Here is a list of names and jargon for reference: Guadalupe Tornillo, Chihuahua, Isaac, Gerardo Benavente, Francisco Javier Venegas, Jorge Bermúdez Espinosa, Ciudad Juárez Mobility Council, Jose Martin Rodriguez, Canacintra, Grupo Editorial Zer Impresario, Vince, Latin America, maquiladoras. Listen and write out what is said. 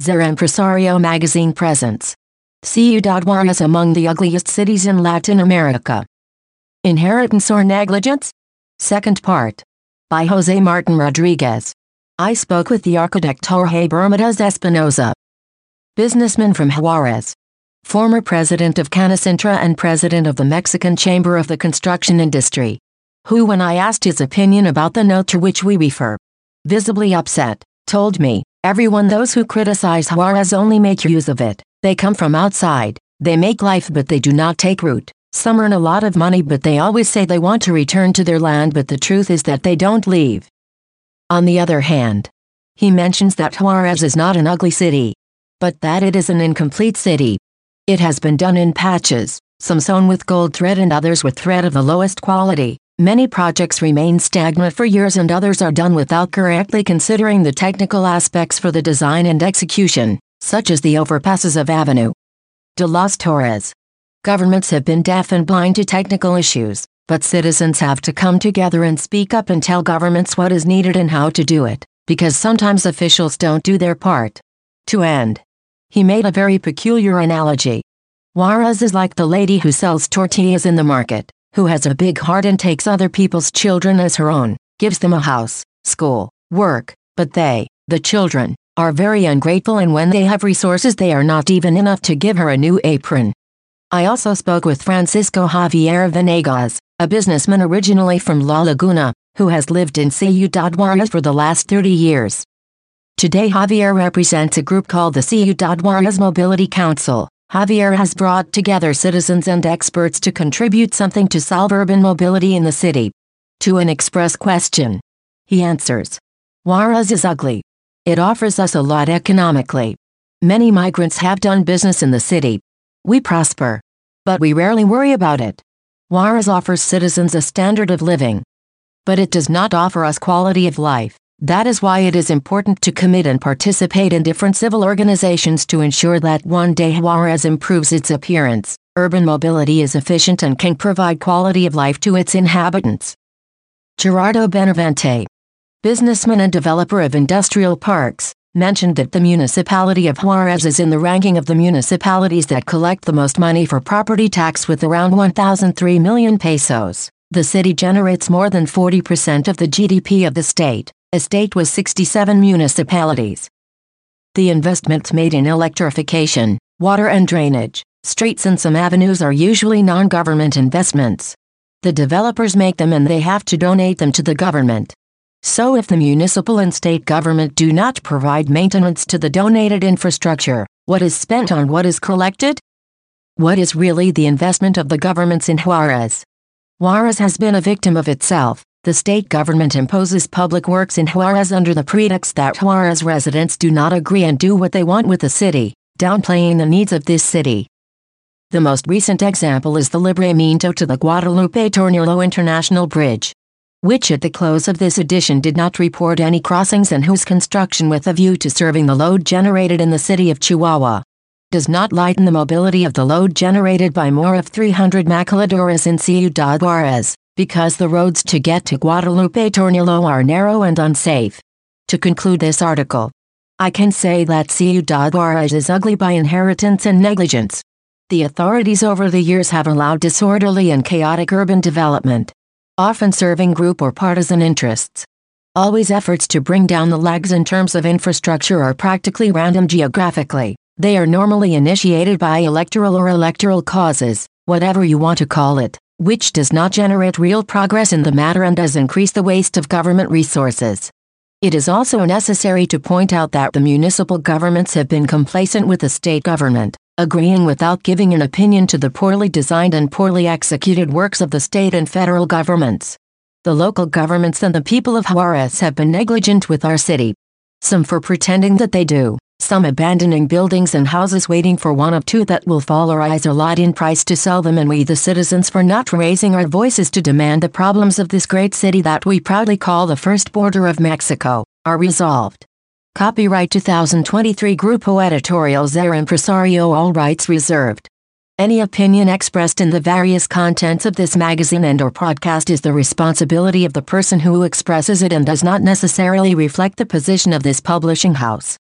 Zer Impresario magazine presents Ciudad Juárez among the ugliest cities in Latin America. Inheritance or Negligence? Second part. By Jose Martin Rodriguez. I spoke with the architect Jorge Bermúdez Espinosa, businessman from Juárez, former president of Canacintra and president of the Mexican Chamber of the Construction Industry, who, when I asked his opinion about the note to which we refer, visibly upset, told me, those who criticize Juárez only make use of it. They come from outside, they make life but they do not take root. Some earn a lot of money but they always say they want to return to their land, but the truth is that they don't leave. On the other hand, he mentions that Juárez is not an ugly city, but that it is an incomplete city. It has been done in patches, some sewn with gold thread and others with thread of the lowest quality. Many projects remain stagnant for years and others are done without correctly considering the technical aspects for the design and execution, such as the overpasses of Avenue de las Torres. Governments have been deaf and blind to technical issues, but citizens have to come together and speak up and tell governments what is needed and how to do it, because sometimes officials don't do their part. To end, he made a very peculiar analogy. Juárez is like the lady who sells tortillas in the market, who has a big heart and takes other people's children as her own, gives them a house, school, work, but they, the children, are very ungrateful, and when they have resources they are not even enough to give her a new apron. I also spoke with Francisco Javier Venegas, a businessman originally from La Laguna, who has lived in Ciudad Juárez for the last 30 years. Today Javier represents a group called the Ciudad Juárez Mobility Council. Javier has brought together citizens and experts to contribute something to solve urban mobility in the city. To an express question, he answers, Juárez is ugly. It offers us a lot economically. Many migrants have done business in the city. We prosper, but we rarely worry about it. Juárez offers citizens a standard of living, but it does not offer us quality of life. That is why it is important to commit and participate in different civil organizations to ensure that one day Juárez improves its appearance, urban mobility is efficient and can provide quality of life to its inhabitants. Gerardo Benavente, businessman and developer of industrial parks, mentioned that the municipality of Juárez is in the ranking of the municipalities that collect the most money for property tax with around 1,003 million pesos. The city generates more than 40% of the GDP of the state, a state with 67 municipalities. The investments made in electrification, water and drainage, streets and some avenues are usually non-government investments. The developers make them and they have to donate them to the government. So if the municipal and state government do not provide maintenance to the donated infrastructure, what is spent on what is collected? What is really the investment of the governments in Juárez? Juárez has been a victim of itself. The state government imposes public works in Juárez under the pretext that Juárez residents do not agree and do what they want with the city, downplaying the needs of this city. The most recent example is the libramiento to the Guadalupe Tornillo International Bridge, which at the close of this edition did not report any crossings and whose construction with a view to serving the load generated in the city of Chihuahua does not lighten the mobility of the load generated by more of 300 maquiladoras in Ciudad Juárez, because the roads to get to Guadalupe Tornillo are narrow and unsafe. To conclude this article, I can say that Ciudad Juárez is ugly by inheritance and negligence. The authorities over the years have allowed disorderly and chaotic urban development, often serving group or partisan interests. Always efforts to bring down the lags in terms of infrastructure are practically random geographically. They are normally initiated by electoral or electoral causes, whatever you want to call it, which does not generate real progress in the matter and does increase the waste of government resources. It is also necessary to point out that the municipal governments have been complacent with the state government, agreeing without giving an opinion to the poorly designed and poorly executed works of the state and federal governments. The local governments and the people of Juárez have been negligent with our city. Some for pretending that they do, some abandoning buildings and houses waiting for one of two that will fall or rise a lot in price to sell them, and we the citizens for not raising our voices to demand the problems of this great city that we proudly call the first border of Mexico are resolved. Copyright 2023 Grupo Editorial Zer Impresario, all rights reserved. Any opinion expressed in the various contents of this magazine and or podcast is the responsibility of the person who expresses it and does not necessarily reflect the position of this publishing house.